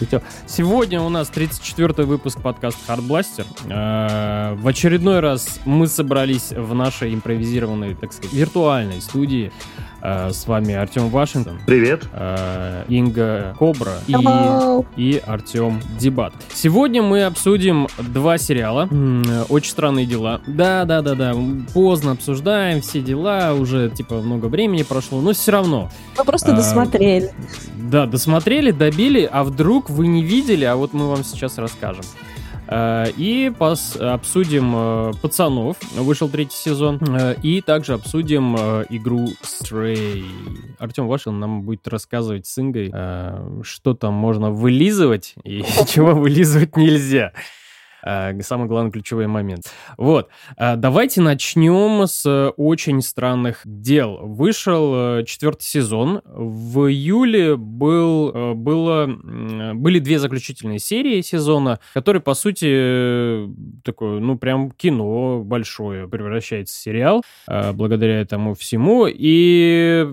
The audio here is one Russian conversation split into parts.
шутил. Сегодня у нас 34-й выпуск подкаста «Хардбластер». В очередной раз мы собрались в нашей импровизированной, так сказать, виртуальной студии. С вами Артём Вашингтон. Привет. Инга Кобра. И Артём Дебат. Сегодня мы обсудим два сериала. Очень странные дела. Да. Поздно обсуждаем все дела. Уже, много времени прошло. Но все равно. Мы просто досмотрели. Да, досмотрели, добили. А вдруг вы не видели? А вот мы вам сейчас расскажем. И обсудим «Пацанов», вышел третий сезон, и также обсудим игру Stray. Артём Вашингтон нам будет рассказывать с Ингой, что там можно вылизывать и чего вылизывать нельзя. Самый главный ключевой момент. Вот. Давайте начнем с «Очень странных дел». Вышел четвертый сезон. В июле были две заключительные серии сезона, которые, по сути, такое, прям кино большое превращается в сериал благодаря этому всему. И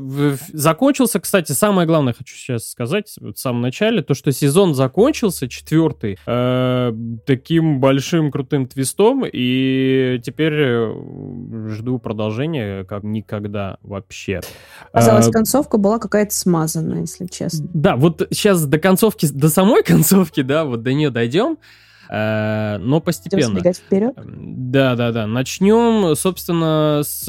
закончился, кстати, самое главное, хочу сейчас сказать, в самом начале, то, что сезон закончился, четвертый, таким большим крутым твистом, и теперь жду продолжения как никогда вообще. Казалось, концовка была какая-то смазанная, если честно. Да, вот сейчас до самой концовки, да, вот до нее дойдем, но постепенно. Да. Начнем, собственно, с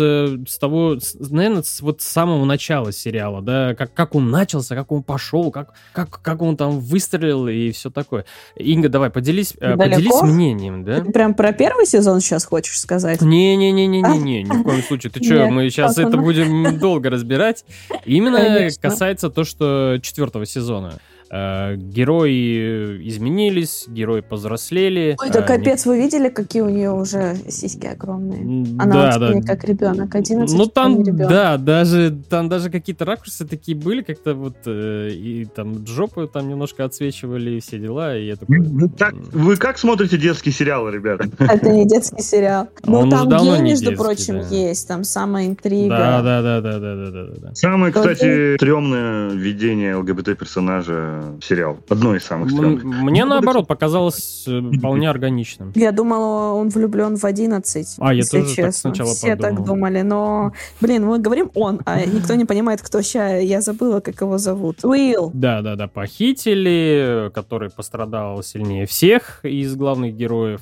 самого начала сериала, да, как он начался, как он пошел, как он там выстрелил и все такое. Инга, давай, поделись мнением, да? Ты прям про первый сезон сейчас хочешь сказать? Не, ни в коем случае. Ты что, мы сейчас это будем долго разбирать. Именно касается то, что четвертого сезона. Герои изменились, герои повзрослели. Ой, да капец, вы видели, какие у нее уже сиськи огромные? Она не как ребенок, 11 ребенок. Да, даже какие-то ракурсы такие были, как-то вот и там жопу там немножко отсвечивали и все дела. И я такой... Вы как смотрите детские сериалы, ребята? Это не детский сериал. Ну там гей, между прочим, есть, там самая интрига. Да. Самое, кстати, стрёмное видение ЛГБТ-персонажа сериал. Одно из самых странных. Мне, наоборот, показалось вполне органичным. Я думала, он влюблен в 11. Я тоже так сначала подумала. Все так думали, но... Блин, мы говорим он, а никто не понимает, кто сейчас. Я забыла, как его зовут. Уилл. Да. Похитили, который пострадал сильнее всех из главных героев,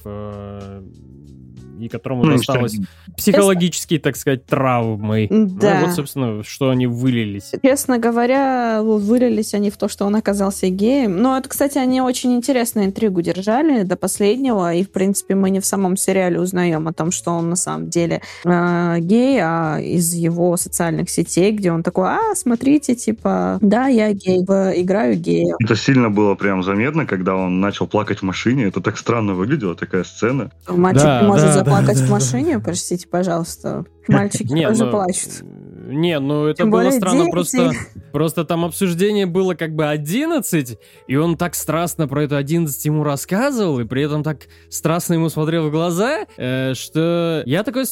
и которому досталось психологические, так сказать, травмы. Да. Вот, собственно, что они вылились. Честно говоря, вылились они в то, что он оказался геем. Но это, кстати, они очень интересную интригу держали до последнего, и, в принципе, мы не в самом сериале узнаем о том, что он на самом деле гей, а из его социальных сетей, где он такой, смотрите, да, я гей, играю гея. Это сильно было прям заметно, когда он начал плакать в машине. Это так странно выглядело, такая сцена. Мальчик может заплакать в машине, простите, пожалуйста. Мальчики тоже плачут. Не, это тем было странно, 9. Просто там обсуждение было 11, и он так страстно про эту 11 ему рассказывал, и при этом так страстно ему смотрел в глаза, что я такой...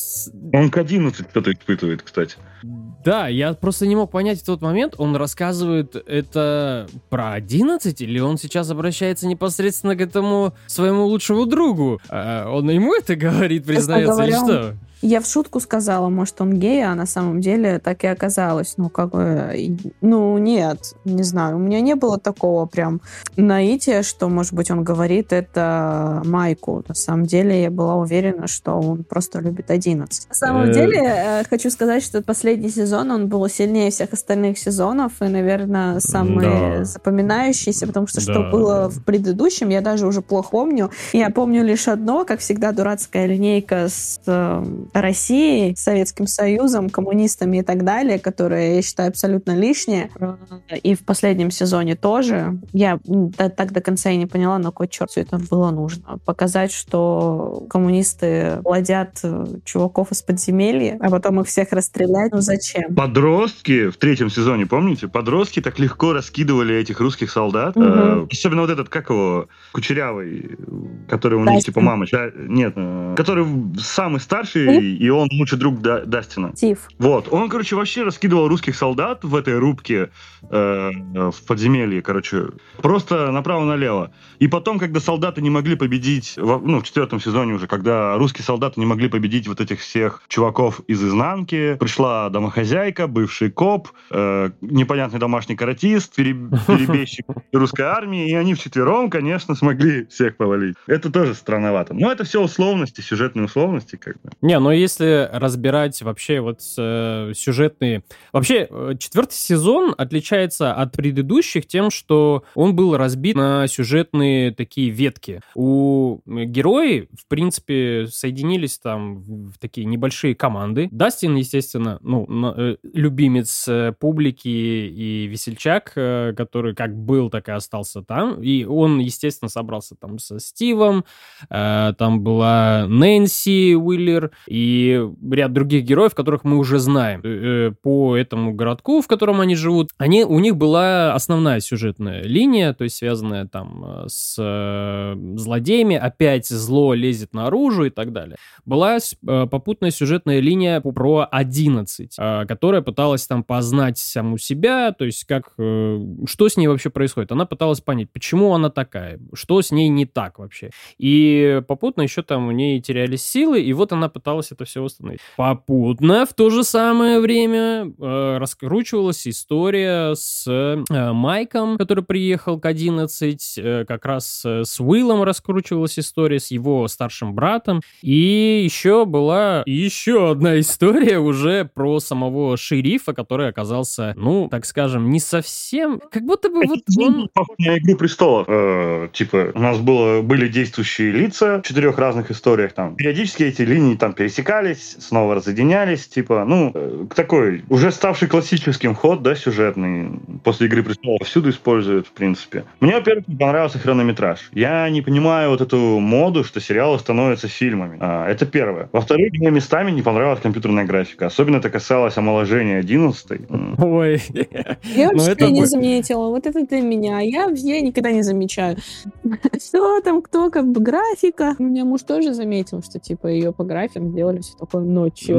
Он к 11 кто-то испытывает, кстати. Да, я просто не мог понять в тот момент, он рассказывает это про 11, или он сейчас обращается непосредственно к этому своему лучшему другу? Он ему это говорит, признается, или что? Я в шутку сказала, может, он гей, а на самом деле так и оказалось. Нет, не знаю. У меня не было такого прям наития, что, может быть, он говорит это Майку. На самом деле я была уверена, что он просто любит 11. На самом деле, хочу сказать, что последний сезон, он был сильнее всех остальных сезонов и, наверное, самый запоминающийся, потому что что было в предыдущем, я даже уже плохо помню. Я помню лишь одно, как всегда, дурацкая линейка с... Россией, Советским Союзом, коммунистами и так далее, которые, я считаю, абсолютно лишние. И в последнем сезоне тоже. Я так до конца и не поняла, на кой черт все это было нужно. Показать, что коммунисты плодят чуваков из подземелья, а потом их всех расстрелять. Зачем? Подростки в третьем сезоне, помните? Подростки так легко раскидывали этих русских солдат. Угу. Особенно вот этот, как его, кучерявый, который у них мамочка. Да, нет, который самый старший. и он лучший друг Дастина. Стив. Вот. Он, короче, вообще раскидывал русских солдат в этой рубке в подземелье, короче. Просто направо-налево. И потом, когда солдаты не могли победить, в четвертом сезоне уже, когда русские солдаты не могли победить вот этих всех чуваков из изнанки, пришла домохозяйка, бывший коп, непонятный домашний каратист, перебежчик русской армии, и они вчетвером, конечно, смогли всех повалить. Это тоже странновато. Но это все условности, сюжетные условности, как бы. Не, но если разбирать вообще вот сюжетные... Вообще, четвертый сезон отличается от предыдущих тем, что он был разбит на сюжетные такие ветки. У героев, в принципе, соединились там в такие небольшие команды. Дастин, естественно, любимец публики и весельчак, который как был, так и остался там. И он, естественно, собрался там со Стивом, там была Нэнси Уиллер и ряд других героев, которых мы уже знаем. По этому городку, в котором они живут, у них была основная сюжетная линия, то есть связанная там с злодеями, опять зло лезет наружу и так далее. Была попутная сюжетная линия про 11, которая пыталась там познать саму себя, то есть как, что с ней вообще происходит. Она пыталась понять, почему она такая, что с ней не так вообще. И попутно еще там у нее терялись силы, и вот она пыталась это все восстановить. Попутно в то же самое время раскручивалась история с Майком, который приехал к 11, как раз с Уиллом раскручивалась история, с его старшим братом, и еще была еще одна история уже про самого шерифа, который оказался, так скажем, не совсем, как будто бы вот он... На «Игру престолов». Типа, у нас были действующие лица в четырех разных историях, там, периодически эти линии там пересекались, снова разъединялись, типа, такой, уже ставший классическим ход, да, сюжетный, после «Игры престолов» всюду используют, в принципе. Мне, во-первых, понравился хронометраж. Я не понимаю вот эту моду, что сериалы становятся фильмами. Это первое. Во-вторых, мне местами не понравилась компьютерная графика. Особенно это касалось омоложения 11-й. Ой. Я вообще не заметила. Вот это для меня. Я никогда не замечаю. Все там, кто, как бы, графика. У меня муж тоже заметил, что, типа, ее по графикам сделали все такое ночью.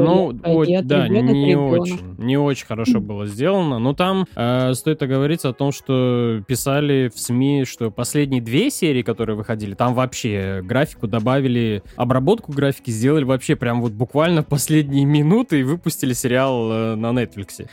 Не очень хорошо было сделано. Но там стоит оговориться о том, что писали в СМИ, что последние 2 серии, которые выходили, там вообще графику добавили, обработку графики сделали вообще прям вот буквально последние минуты и выпустили сериал на Netflix.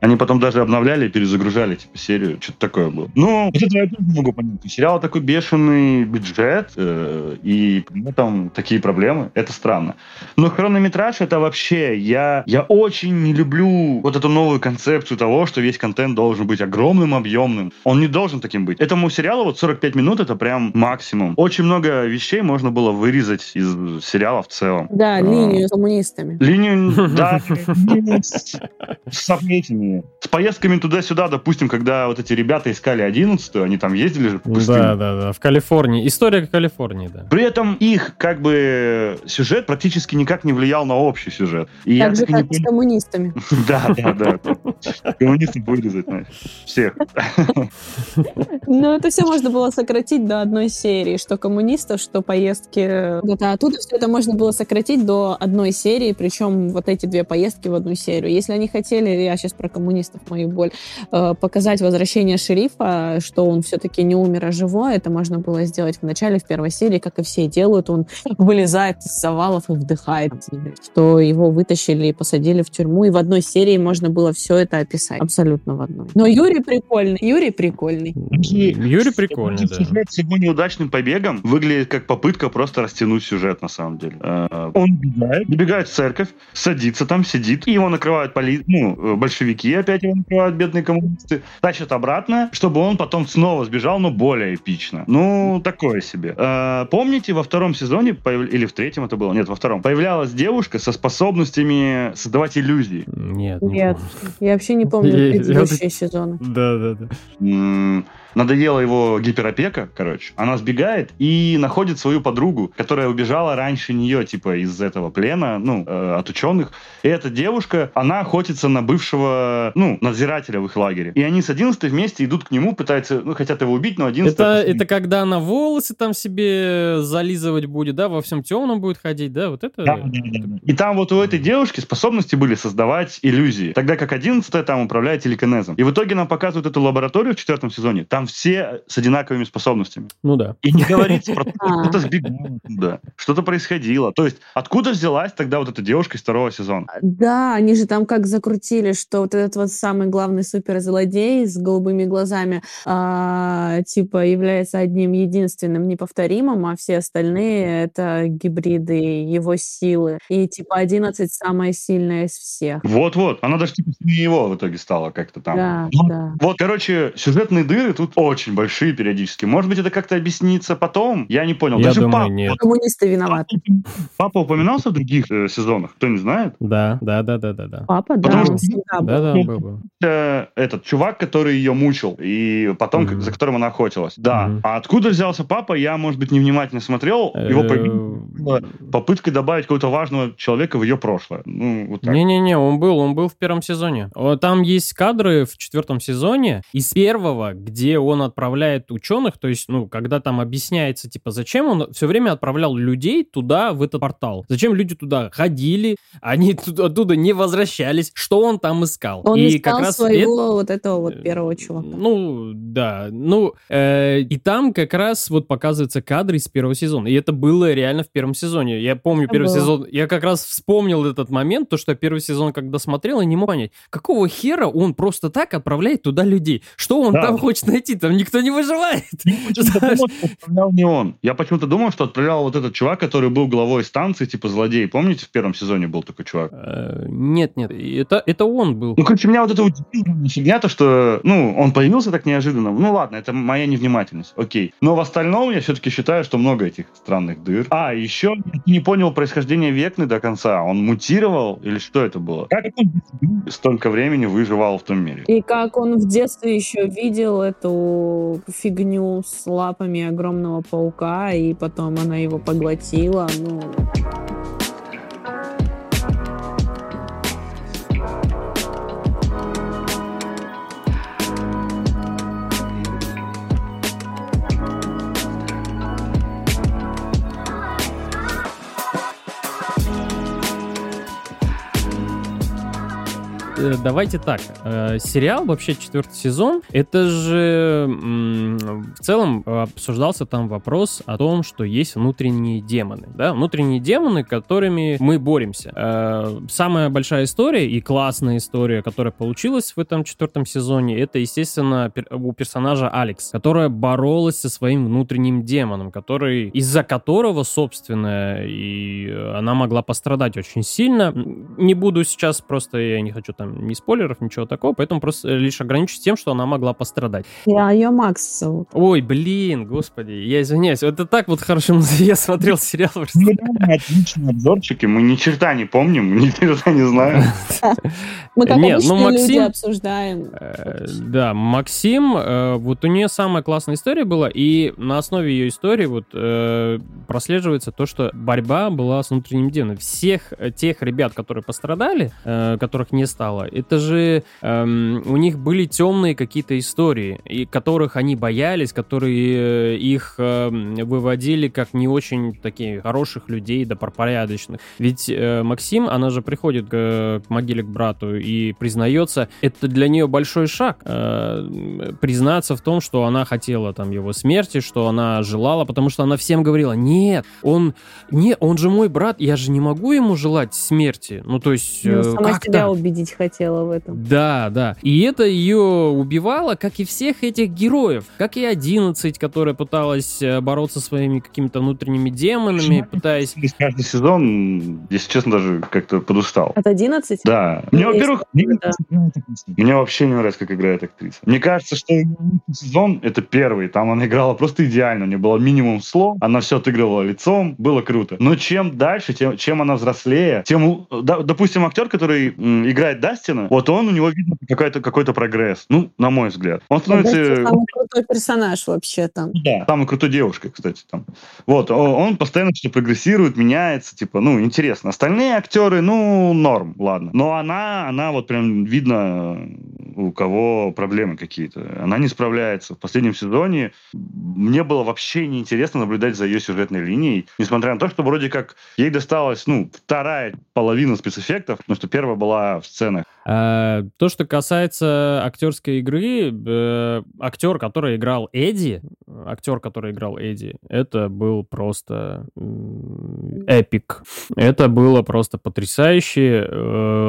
Они потом даже обновляли и перезагружали, типа, серию. Что-то такое было. Вот это я тоже могу понять. У сериала такой бешеный бюджет, и там такие проблемы. Это странно. Но хронометраж это вообще... Я очень не люблю вот эту новую концепцию того, что весь контент должен быть огромным, объемным. Он не должен таким быть. Этому сериалу 45 минут это прям максимум. Очень много вещей можно было вырезать из сериала в целом. Да, линию с коммунистами. Линию, да. С поездками туда-сюда, допустим, когда вот эти ребята искали 11-ю, они там ездили же по пустыне. Да, в Калифорнии. История Калифорнии, да. При этом их, как бы, сюжет практически никак не влиял на общий сюжет. И так же, как с коммунистами. Да. Коммунисты вырезать, значит. Всех. Это все можно было сократить до одной серии, что коммунистов, что поездки. Оттуда все это можно было сократить до одной серии, причем вот эти 2 поездки в одну серию. Если они хотели, я сейчас про коммунистов, мою боль, показать возвращение шерифа, что он все-таки не умер, а живой, это можно было сделать в начале, в первой серии, как и все делают. Он вылезает из завалов и вдыхает, что его вытащили и посадили в тюрьму. И в одной серии можно было все это описать. Абсолютно в одной. Но Юрий прикольный. Юрий прикольный, да. Сюжет с его неудачным побегом выглядит как попытка просто растянуть сюжет, на самом деле. Он добегает в церковь, садится там, сидит, и его накрывают большевики, опять его накрывают бедные коммунисты, тащат обратно, чтобы он потом снова сбежал, но более эпично. Такое себе. Помните, во втором сезоне, или в третьем это было? Нет, во втором. Появлялась девушка со способностями создавать иллюзии. Нет, я вообще не помню предыдущие сезоны. Да. Надоела его гиперопека, короче. Она сбегает и находит свою подругу, которая убежала раньше нее, типа, из этого плена, ну, от ученых. И эта девушка, она охотится на бывшего, ну, надзирателя в их лагере. И они с 11-й вместе идут к нему, пытаются, ну, хотят его убить, но 11-й... Это когда она волосы там себе зализывать будет, да, во всем темном будет ходить, да, вот это... Да. И там вот у этой девушки способности были создавать иллюзии, тогда как 11-я там управляет телекинезом. И в итоге нам показывают эту лабораторию в 4-м сезоне, там все с одинаковыми способностями. Ну да. И не говорится про то, что-то сбегало, да, что-то происходило. То есть откуда взялась тогда вот эта девушка из 2-го сезона? Да, они же там как закрутили, что вот этот вот самый главный суперзлодей с голубыми глазами типа является одним единственным неповторимым, а все остальные — это гибриды его силы. И типа 11 самая сильная из всех. Вот-вот. Она даже типа сильнее его в итоге стала как-то там. Да, ну, да. Вот, короче, сюжетные дыры тут очень большие периодически. Может быть, это как-то объяснится потом? Я не понял. Я даже думаю, папа, нет. Коммунисты виноваты. Папа упоминался в других сезонах? Кто не знает? Да. Папа, потому да. Что... Да, был. Этот чувак, который ее мучил, и потом, за которым она охотилась. Да. А откуда взялся папа, я, может быть, невнимательно смотрел. Его попытка добавить какого-то важного человека в ее прошлое. Ну, вот так. Не-не-не, он был в 1-м сезоне. Там есть кадры в 4-м сезоне из 1-го, где он отправляет ученых, то есть, ну, когда там объясняется, типа, зачем он все время отправлял людей туда, в этот портал. Зачем люди туда ходили, они оттуда не возвращались, что он там искал. Он и искал как раз своего вот этого вот первого чувака. Ну, да. Ну, и там как раз вот показываются кадры из 1-го сезона. И это было реально в 1-м сезоне. Я помню сезон, я как раз вспомнил этот момент, то, что 1-й сезон, когда смотрел, я не мог понять, какого хера он просто так отправляет туда людей? Что он там хочет найти? Там никто не выживает. Отправлял не он. Я почему-то думал, что отправлял вот этот чувак, который был главой станции, типа злодей. Помните, в 1-м сезоне был такой чувак? Нет. Это он был. Ну, короче, меня вот это удивительная фигня, то, что, ну, он появился так неожиданно. Ну, ладно, это моя невнимательность. Окей. Но в остальном я все-таки считаю, что много этих странных дыр. А, еще не понял происхождение Векны до конца. Он мутировал или что это было? Как он столько времени выживал в том мире? И как он в детстве еще видел эту фигню с лапами огромного паука, и потом она его поглотила. Ну... Давайте так, сериал, вообще 4-й сезон, это же в целом обсуждался там вопрос о том, что есть внутренние демоны, да, внутренние демоны, которыми мы боремся. Самая большая история и классная история, которая получилась в этом 4-м сезоне, это, естественно, у персонажа Алекс, которая боролась со своим внутренним демоном, который, из-за которого, собственно, и она могла пострадать очень сильно. Не буду сейчас, просто я не хочу там ни спойлеров, ничего такого, поэтому просто лишь ограничусь тем, что она могла пострадать. Я ее Макс зовут. Ой, блин, господи, я извиняюсь. Это так вот хорошо, я смотрел сериал. Отличные обзорчики, мы ни черта не помним, ни черта не знаем. Мы как обычные люди обсуждаем. Да, Максим, вот у нее самая классная история была, и на основе ее истории вот прослеживается то, что борьба была с внутренним демоном. Всех тех ребят, которые пострадали, которых не стало, это же у них были темные какие-то истории, и которых они боялись, которые их выводили как не очень такие хороших людей, да, порядочных. Ведь Максим, она же приходит к могиле, к брату, и признается, это для нее большой шаг, признаться в том, что она хотела там его смерти, что она желала, потому что она всем говорила, он же мой брат, я же не могу ему желать смерти. Ну, то есть... сама себя убедить хотела в этом. Да. И это ее убивало, как и всех этих героев. Как и 11, которая пыталась бороться своими какими-то внутренними демонами, пытаясь... Каждый сезон, если честно, даже как-то подустал. От 11? Да. Мне, во-первых, мне вообще не нравится, как играет актриса. Мне кажется, что сезон — это первый. Там она играла просто идеально. У нее было минимум слов. Она все отыгрывала лицом. Было круто. Но чем дальше, чем она взрослее, тем... Допустим, актер, который играет Дастина, Дастина, вот он, у него видно какой-то прогресс. Ну, на мой взгляд. Он становится... Дастин самый крутой персонаж вообще там. Да, самой крутой девушкой, кстати. Там. Вот, он постоянно что-то прогрессирует, меняется, типа, ну, интересно. Остальные актеры, ну, норм, ладно. Но она вот прям видно, у кого проблемы какие-то. Она не справляется. В последнем сезоне мне было вообще неинтересно наблюдать за ее сюжетной линией, несмотря на то, что вроде как ей досталась, ну, вторая половина спецэффектов, потому что первая была в сценах. То, что касается актерской игры, актер, который играл Эдди, это был просто эпик. Это было просто потрясающе.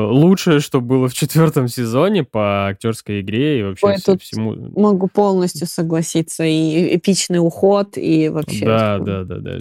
Лучшее, что было в 4 сезоне по актерской игре и вообще всему. Могу полностью согласиться. И эпичный уход, и вообще... Да.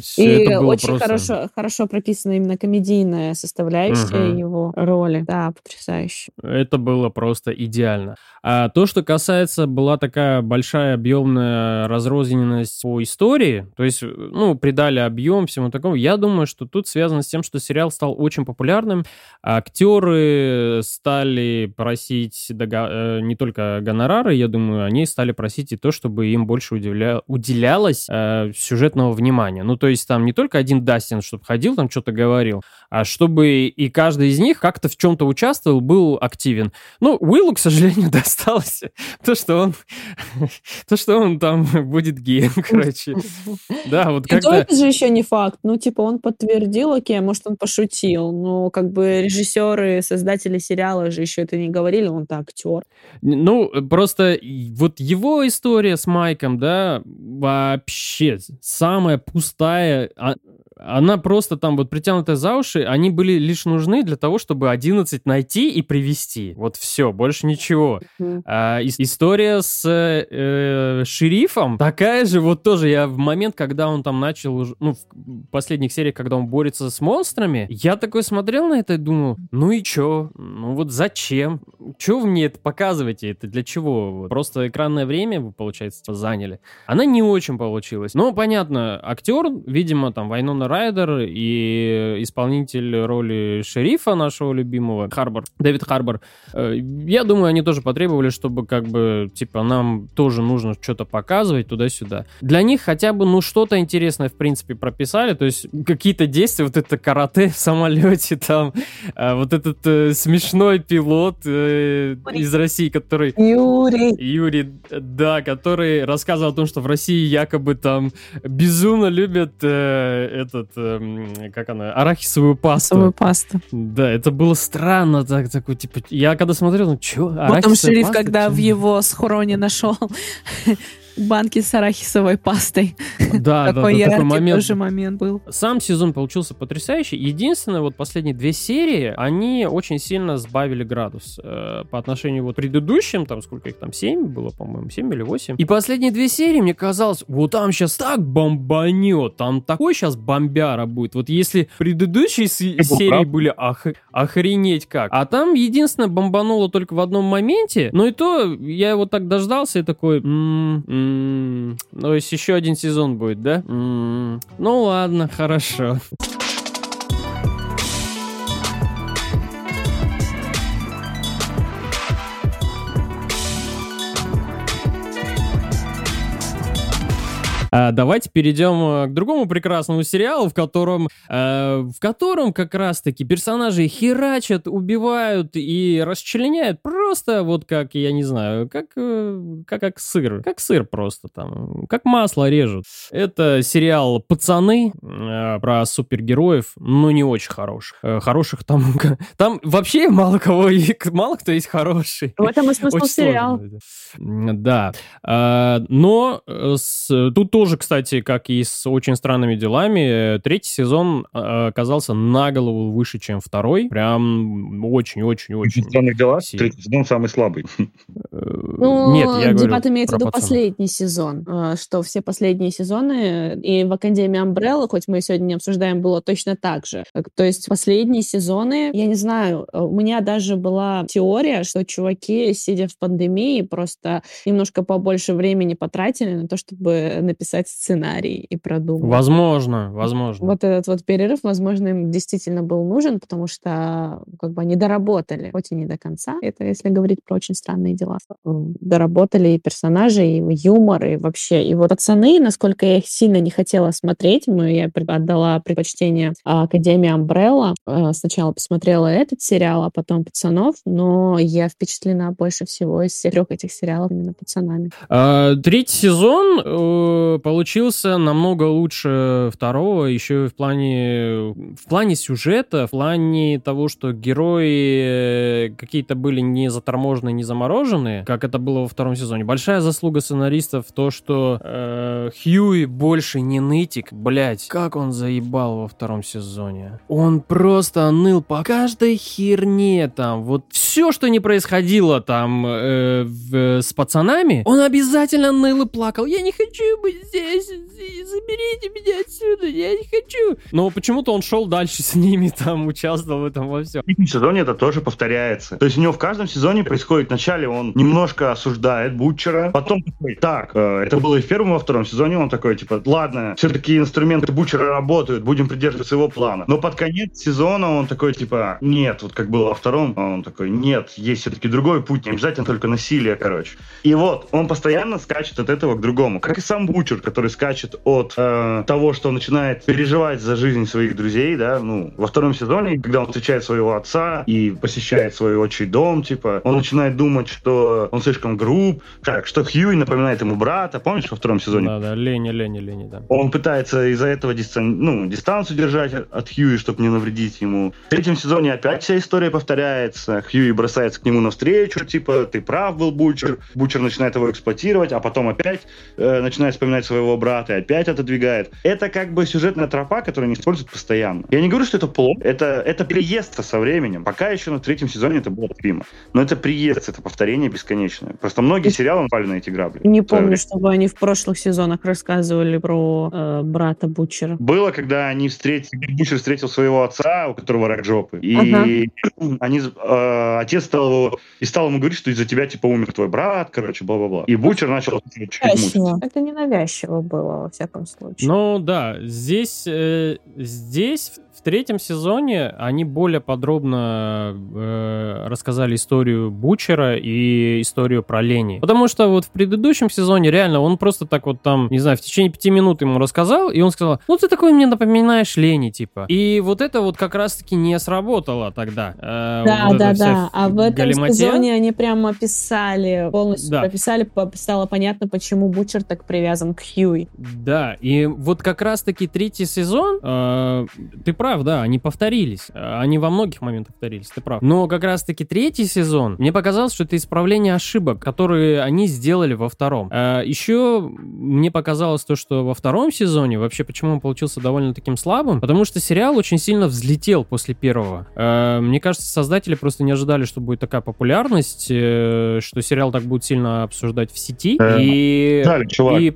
Все и это было очень просто... хорошо прописана именно комедийная составляющая его роли. Да, потрясающе. Это было просто идеально. А то, что касается, была такая большая объемная разрозненность по истории, то есть, ну, придали объем всему такому, я думаю, что тут связано с тем, что сериал стал очень популярным, актеры стали просить не только гонорары, я думаю, они стали просить и то, чтобы им больше уделялось сюжетного внимания. Ну, то есть там не только один Дастин, чтобы ходил, там что-то говорил, а чтобы и каждый из них как-то в чем-то участвовал, был активен. Ну, Уиллу, к сожалению, досталось то, что он там будет геем, короче. Да, вот как-то... Это же еще не факт. Ну, типа, он подтвердил, окей, может, он пошутил, но как бы режиссеры, создатели сериала же еще это не говорили, он-то актер. Ну, просто вот его история с Майком, да, вообще самая пустая... Она просто там вот притянутая за уши, они были лишь нужны для того, чтобы 11 найти и привести. Вот все, больше ничего. История с шерифом такая же, вот тоже я в момент, когда он там начал, ну, в последних сериях, когда он борется с монстрами, я такой смотрел на это и думал, ну и чё? Ну вот зачем? Чё вы мне это показываете? Это для чего? Просто экранное время вы, получается, заняли. Она не очень получилась. Но, понятно, актер, видимо, там, Вайнона Райдер и исполнитель роли шерифа нашего любимого, Дэвид Харбор. Я думаю, они тоже потребовали, чтобы как бы, типа, нам тоже нужно что-то показывать туда-сюда. Для них хотя бы, ну, что-то интересное, в принципе, прописали, то есть какие-то действия, вот это карате в самолете, там, вот этот смешной пилот из России, который... Юрий, да, который рассказывал о том, что в России якобы там безумно любят арахисовую пасту. Да, это было странно, такой, типа, я когда смотрел, ну, чё, арахисовая паста? Потом шериф, когда в его схроне нашел банки с арахисовой пастой. Да, такой момент был. Сам сезон получился потрясающий. Единственное, вот последние 2 серии, они очень сильно сбавили градус по отношению вот к предыдущим, там сколько их там, 7 было, по-моему, 7 или 8. И последние 2 серии, мне казалось, вот там сейчас так бомбанет, там такой сейчас бомбяра будет. Вот если предыдущие серии были охренеть как. А там единственное бомбануло только в одном моменте, но и то я его так дождался и такой... Ну, если еще один сезон будет, да? Ну, ладно, хорошо. Давайте перейдем к другому прекрасному сериалу, в котором как раз-таки персонажи херачат, убивают и расчленяют просто вот как, я не знаю, как сыр просто там, как масло режут. Это сериал «Пацаны» про супергероев, но не очень хороших. Хороших там вообще мало кто есть хороший. В этом и смысл сериала. Да. Но тут тоже, кстати, как и с «Очень странными делами», 3 сезон оказался на голову выше, чем 2. Прям очень-очень-очень. «Очень странных дела»? 3 сезон самый слабый. Ну, нет, я говорю Дебат имеет в виду последний сезон, что все последние сезоны и в Академии Амбрелла, хоть мы сегодня не обсуждаем, было точно так же. То есть последние сезоны, я не знаю, у меня даже была теория, что чуваки, сидя в пандемии, просто немножко побольше времени потратили на то, чтобы написать сценарий и продумать. Возможно. Вот этот вот перерыв, возможно, им действительно был нужен, потому что как бы они доработали, хоть и не до конца. Это если говорить про очень странные дела. Доработали и персонажи, и юмор, и вообще. И вот «Пацаны», насколько я их сильно не хотела смотреть, я отдала предпочтение Академии Амбрелла. Сначала посмотрела этот сериал, а потом «Пацанов», но я впечатлена больше всего из трех этих сериалов именно «Пацанами». Третий сезон получился намного лучше второго, еще и в плане сюжета, в плане того, что герои какие-то были не заторможенные, не замороженные, как это было во втором сезоне. Большая заслуга сценаристов то, что Хьюи больше не нытик. Блять, как он заебал во втором сезоне. Он просто ныл по каждой херне там. Вот все, что не происходило там с пацанами, он обязательно ныл и плакал. Я не хочу быть здесь, заберите меня отсюда, я не хочу. Но почему-то он шел дальше с ними, там участвовал в этом во всем. В третьем сезоне это тоже повторяется. То есть у него в каждом сезоне происходит: вначале он немножко осуждает Бучера, потом такой: так, это было и в первом, и во втором сезоне, он такой, типа, ладно, все-таки инструменты Бучера работают, будем придерживаться его плана. Но под конец сезона он такой, типа, нет, вот как было во втором, он такой, нет, есть все-таки другой путь, не обязательно только насилие, короче. И вот, он постоянно скачет от этого к другому, как и сам Бучер, который скачет от того, что он начинает переживать за жизнь своих друзей, да, ну, во втором сезоне, когда он встречает своего отца и посещает свой отчий дом, типа, он начинает думать, что он слишком груб, так, что Хьюи напоминает ему брата, помнишь, во втором сезоне? Да, Лени, да. Он пытается из-за этого дистанцию держать от Хьюи, чтобы не навредить ему. В третьем сезоне опять вся история повторяется, Хьюи бросается к нему навстречу, типа, ты прав был, Бучер. Бучер начинает его эксплуатировать, а потом опять начинает вспоминать своего брата и опять отодвигает. Это как бы сюжетная тропа, которую они используют постоянно. Я не говорю, что это плохо, это приезд со временем. Пока еще на третьем сезоне это было примо. Но это приезд, это повторение бесконечное. Просто многие сериалы напали на эти грабли. Не помню, чтобы они в прошлых сезонах рассказывали про брата Бучера. Было, когда Бучер встретил своего отца, у которого рак жопы. И отец стал его и стал ему говорить, что из-за тебя типа умер твой брат, короче, бла-бла-бла. И Бучер начал чуть-чуть мучиться. Это ненавязчиво было, во всяком случае. Ну да, здесь в третьем сезоне они более подробно рассказали историю Бучера и историю про Лени. Потому что вот в предыдущем сезоне реально он просто так вот там, не знаю, в течение 5 минут ему рассказал, и он сказал, ну ты такой мне напоминаешь Лени, типа. И вот это вот как раз-таки не сработало тогда. Да. А в этом сезоне они прямо описали, полностью прописали, стало понятно, почему Бучер так привязан к Хьюи. Да, и вот как раз-таки третий сезон, ты прав, да, они повторились. Они во многих моментах повторились, ты прав. Но как раз-таки третий сезон, мне показалось, что это исправление ошибок, которые они сделали во втором. Еще мне показалось то, что во втором сезоне, вообще, почему он получился довольно таким слабым, потому что сериал очень сильно взлетел после первого. Мне кажется, создатели просто не ожидали, что будет такая популярность, что сериал так будут сильно обсуждать в сети. Вложили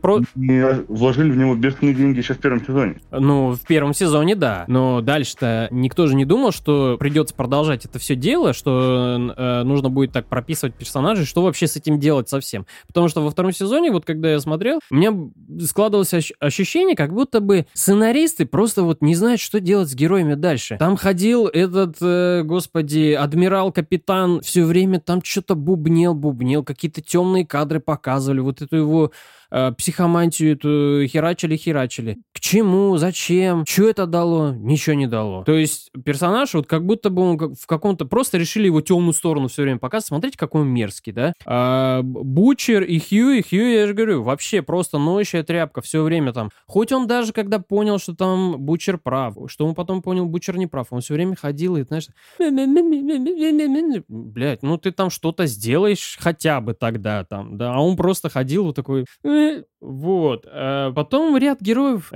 в него бешеные деньги еще в первом сезоне. Ну, в первом сезоне, да. Но дальше-то никто же не думал, что придется продолжать это все дело, что нужно будет так прописывать персонажей, что вообще с этим делать совсем. Потому что во втором сезоне, вот когда я смотрел, у меня складывалось ощущение, как будто бы сценаристы просто вот не знают, что делать с героями дальше. Там ходил этот, адмирал-капитан, все время там что-то бубнил, какие-то темные кадры показывали, вот эту его психомантию эту херачили. К чему? Зачем? Что это дало? Ничего не дало. То есть персонаж, вот как будто бы он в каком-то... Просто решили его темную сторону все время показывать. Смотрите, какой он мерзкий, да? Бучер и Хьюи, я же говорю, вообще просто ноющая тряпка все время там. Хоть он даже когда понял, что там Бучер прав, что он потом понял, Бучер не прав, он все время ходил и, знаешь... Блядь, ну ты там что-то сделаешь хотя бы тогда там, да? А он просто ходил вот такой... Вот. А потом ряд героев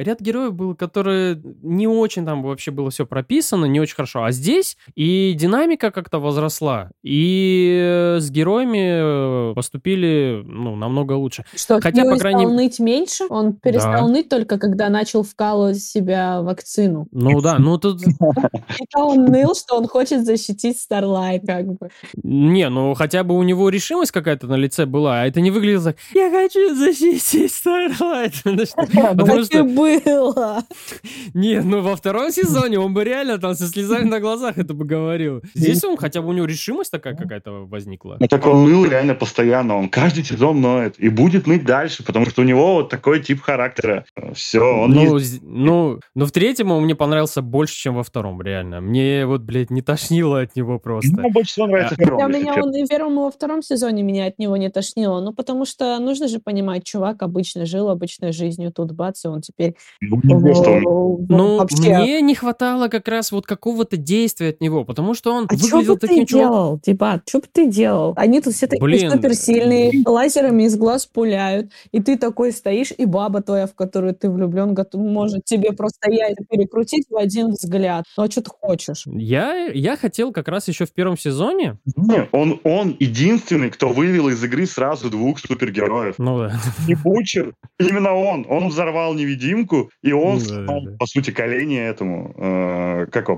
было, которые не очень там вообще было все прописано, не очень хорошо. А здесь и динамика как-то возросла, и с героями поступили, ну, намного лучше. Что, хотя, по крайней мере, ныть меньше? Он перестал ныть только, когда начал вкалывать себя вакцину. Ну да, ну тут... Он ныл, что он хочет защитить Starlight, как бы. Не, ну хотя бы у него решимость какая-то на лице была, а это не выглядело так: я хочу защитить Starlight. Так и было. Не, ну во втором сезоне он бы реально там со слезами на глазах это бы говорил. Здесь он, хотя бы у него решимость такая какая-то возникла. Ну так он ныл реально постоянно, он каждый сезон ноет и будет ныть дальше, потому что у него вот такой тип характера. Все, он не... Ну в третьем он мне понравился больше, чем во втором, реально. Мне вот, блядь, не тошнило от него просто. Мне больше всего нравится первый. Для меня он и в первом, и во втором сезоне меня от него не тошнило. Ну потому что нужно же понимать, чувак обычно жил обычной жизнью, тут бац, и он теперь... Ну, вообще... мне не хватало как раз вот какого-то действия от него, потому что он выглядел таким чуваком. Типа, что бы ты делал? Они тут все такие суперсильные, лазерами из глаз пуляют, и ты такой стоишь, и баба твоя, в которую ты влюблен, может тебе просто яйца перекрутить в один взгляд. Ну, а что ты хочешь? Я хотел как раз еще в первом сезоне... Нет, он единственный, кто вывел из игры сразу двух супергероев. Ну да. И Бучер, именно он взорвал невидимку, и он сломал, по сути, колени этому,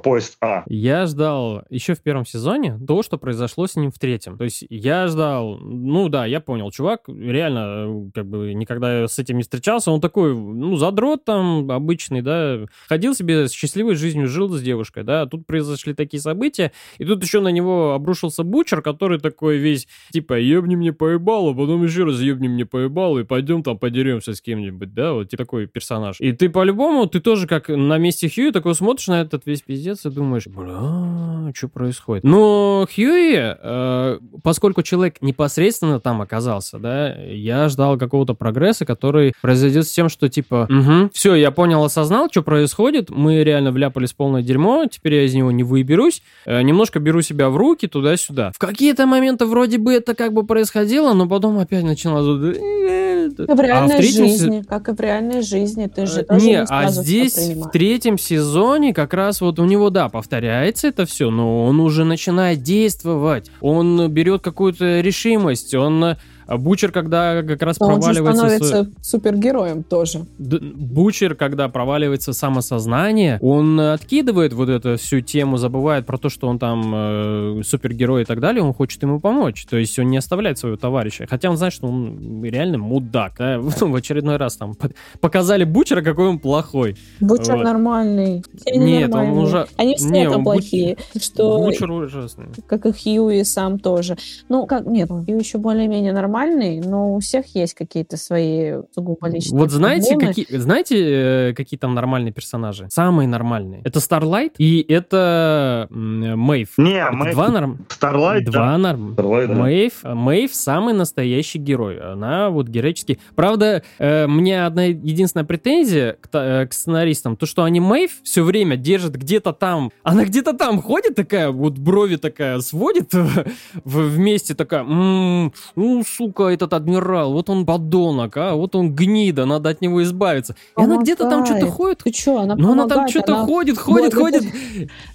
поезд А. Я ждал еще в первом сезоне то, что произошло с ним в третьем. То есть я ждал, ну да, я понял, чувак реально, как бы, никогда с этим не встречался, он такой, ну, задрот там обычный, да, ходил себе с счастливой жизнью, жил с девушкой, да, тут произошли такие события, и тут еще на него обрушился Бучер, который такой весь, типа, ебни мне поебало, потом еще раз ебни мне поебало, и пойдем там подеремся с кем-нибудь, да, вот типа, такой персонаж. И ты по-любому, ты тоже как на месте Хьюи, такой смотришь на этот весь пиздец и думаешь, бля, что происходит? Но Хьюи, поскольку человек непосредственно там оказался, да, я ждал какого-то прогресса, который произойдет с тем, что типа, угу, все, я понял, осознал, что происходит, мы реально вляпались в полное дерьмо, теперь я из него не выберусь, немножко беру себя в руки туда-сюда. В какие-то моменты вроде бы это как бы происходило, но потом опять начиналось... Как и в реальной жизни, ты же тоже не сразу здесь в третьем сезоне как раз вот у него, да, повторяется это все, но он уже начинает действовать, он берет какую-то решимость, он... А Бучер, когда как раз проваливается... Он становится супергероем тоже. Бучер, когда проваливается самосознание, он откидывает вот эту всю тему, забывает про то, что он там супергерой и так далее, он хочет ему помочь. То есть он не оставляет своего товарища. Хотя он знает, что он реально мудак. Да? В очередной раз там показали Бучера, какой он плохой. Бучер вот. Нормальный. Нет, нормальные. Он уже... Они все плохие. Что... Бучер ужасный. Как и Хьюи сам тоже. Ну, как... Нет, Хьюи еще более-менее нормальный. Но у всех есть какие-то свои сугубо личные. Вот знаете, какие там нормальные персонажи? Самые нормальные. Это Starlight и это Мэйв. Не, Мэйв. Starlight, да. Мэйв. Мэйв самый настоящий герой. Она вот героически... Правда, мне одна единственная претензия к сценаристам, то, что они Мэйв все время держат где-то там. Она где-то там ходит такая, вот брови такая сводит вместе такая... Ну, сука, этот адмирал, вот он подонок, а вот он гнида, надо от него избавиться. И она где-то там что-то ходит. Ты что, она помогает? Ну, она там что-то ходит.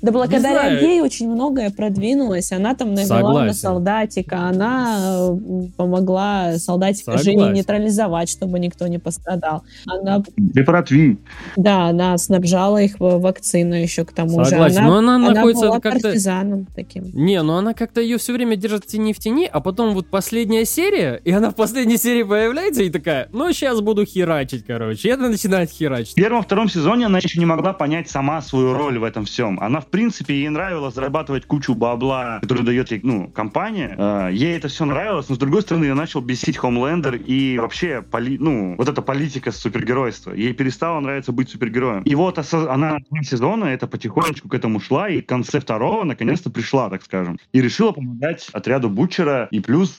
Да благодаря ей очень многое продвинулось. Она там навела на солдатика, она помогла солдатика Жене нейтрализовать, чтобы никто не пострадал. Она... Депротви. Да, она снабжала их вакциной еще к тому же. Она была партизаном таким. Не, ну она как-то ее все время держит в тени, а потом вот последняя серия, и она в последней серии появляется и такая, ну, сейчас буду херачить, короче. И она начинает херачить. В первом-втором сезоне она еще не могла понять сама свою роль в этом всем. Она, в принципе, ей нравилось зарабатывать кучу бабла, которую дает ей, компания. Ей это все нравилось, но, с другой стороны, ее начал бесить Хомлендер и вообще, вот эта политика супергеройства. Ей перестало нравиться быть супергероем. И вот она на сезона это потихонечку к этому шла, и в конце второго наконец-то пришла, так скажем, и решила помогать отряду Бучера, и плюс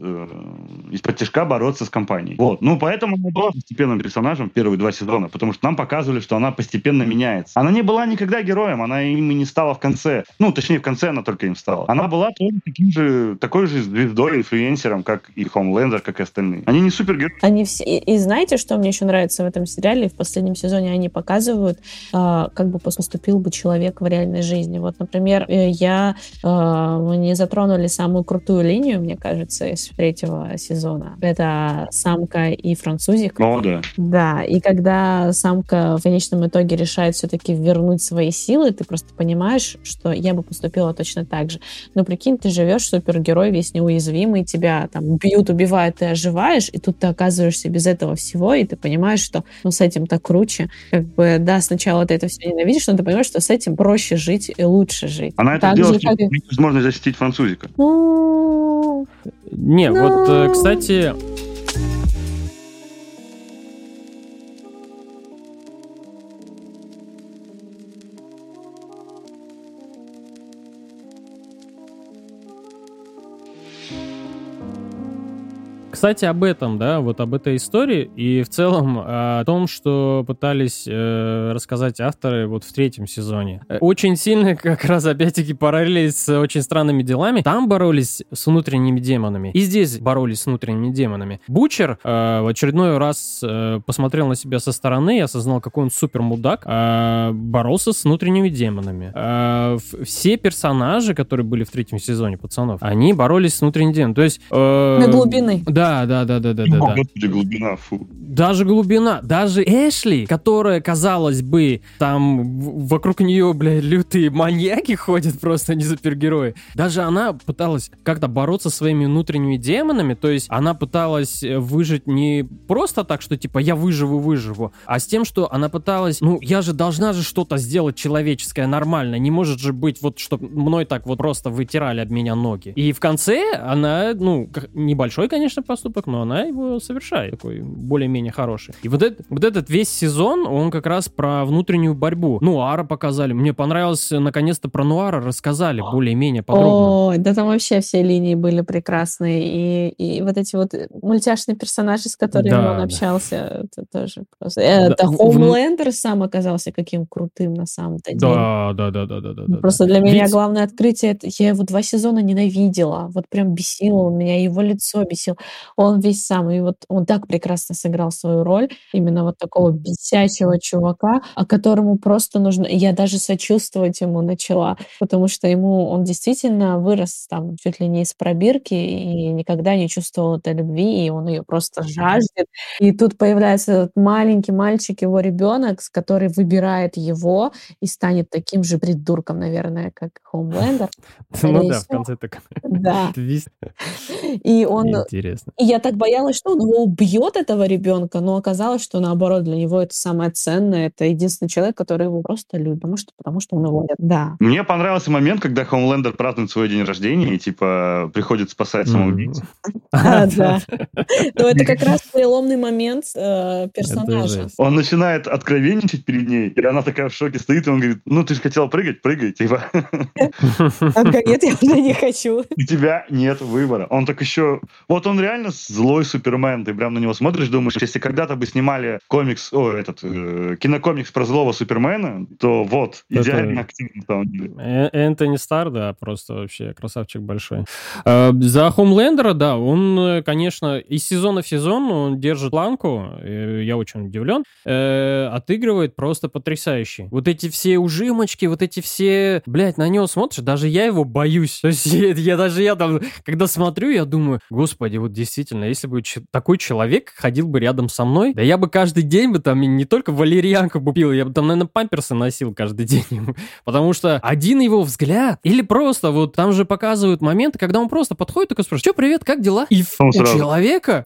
исподтишка бороться с компанией. Вот. Ну, поэтому она была постепенным персонажем в первые два сезона, потому что нам показывали, что она постепенно меняется. Она не была никогда героем, она им и не стала в конце. Ну, точнее, в конце она только им стала. Она была тоже такой же звездой, инфлюенсером, как и Хомлендер, как и остальные. Они не супергерои. Они все... И знаете, что мне еще нравится в этом сериале? В последнем сезоне они показывают, как бы поступил бы человек в реальной жизни. Вот, например, мы не затронули самую крутую линию, мне кажется, из третьего сезона. Это самка и французик. О, да. Да, и когда самка в конечном итоге решает все-таки вернуть свои силы, ты просто понимаешь, что я бы поступила точно так же. Но прикинь, ты живешь, супергерой весь неуязвимый, тебя там бьют, убивают, ты оживаешь, и тут ты оказываешься без этого всего, и ты понимаешь, что ну, с этим так круче. Как бы, да, сначала ты это все ненавидишь, но ты понимаешь, что с этим проще жить и лучше жить. Она это делает, как... возможно защитить французика. Ну... Не, вот, кстати... Кстати, об этом, да, вот об этой истории и в целом о том, что пытались рассказать авторы вот в третьем сезоне. Очень сильно как раз опять-таки параллелись с «Очень странными делами». Там боролись с внутренними демонами. И здесь боролись с внутренними демонами. Бучер в очередной раз посмотрел на себя со стороны и осознал, какой он супер мудак. Боролся с внутренними демонами. Все персонажи, которые были в третьем сезоне, пацанов, они боролись с внутренними демонами. То есть... На глубины. Да. Да. Господи, глубина, фу. Даже глубина. Даже Эшли, которая, казалось бы, там вокруг нее, блядь, лютые маньяки ходят просто, не супергерои. Даже она пыталась как-то бороться со своими внутренними демонами. То есть она пыталась выжить не просто так, что типа я выживу, а с тем, что она пыталась, ну, я же должна же что-то сделать человеческое нормально. Не может же быть вот, чтобы мной так вот просто вытирали об меня ноги. И в конце она, ну, небольшой, конечно, поступок, но она его совершает, такой более-менее хороший. И вот этот весь сезон, он как раз про внутреннюю борьбу. Нуара показали. Мне понравилось, наконец-то про Нуара рассказали более-менее подробно. О, да там вообще все линии были прекрасные. И вот эти вот мультяшные персонажи, с которыми он общался, это тоже просто... Это Хомлендер сам оказался каким крутым на самом-то деле. Да. Просто для меня главное открытие, это я его 2 сезона ненавидела. Вот прям бесило он меня, его лицо бесило. Он весь сам, и вот он так прекрасно сыграл свою роль, именно вот такого бесячего чувака, о которому просто нужно... Я даже сочувствовать ему начала, потому что ему он действительно вырос там чуть ли не из пробирки и никогда не чувствовал этой любви, и он ее просто жаждет. И тут появляется этот маленький мальчик, его ребенок, который выбирает его и станет таким же придурком, наверное, как Хомлендер. Ну да, в конце так. Да. И он... Интересно. И я так боялась, что он его убьет, этого ребенка, но оказалось, что наоборот, для него это самое ценное, это единственный человек, который его просто любит, потому что он его любит, да. Мне понравился момент, когда Хомлендер празднует свой день рождения и, типа, приходит спасать самоубийцу. Да. Но это как раз переломный момент персонажа. Он начинает откровенничать перед ней, и она такая в шоке стоит, и он говорит, ну, ты же хотел прыгай, типа. Он говорит, нет, я уже не хочу. У тебя нет выбора. Он так еще... Вот он реально злой Супермен, ты прям на него смотришь, думаешь, если когда-то бы снимали кинокомикс про злого Супермена, то вот, идеально актер на самом деле. Энтони Старр, да, просто вообще красавчик большой. За Хомлендера, да, он, конечно, из сезона в сезон он держит планку, я очень удивлен, отыгрывает просто потрясающе. Вот эти все ужимочки, вот эти все... Блядь, на него смотришь, даже я его боюсь. То есть я там, когда смотрю, я думаю, господи, вот действительно, если бы такой человек ходил бы рядом со мной, да я бы каждый день бы там не только валерьянку бы пил, я бы там, наверное, памперсы носил каждый день. Потому что один его взгляд, или просто вот там же показывают моменты, когда он просто подходит, такой спрашивает, что, привет, как дела? И у человека,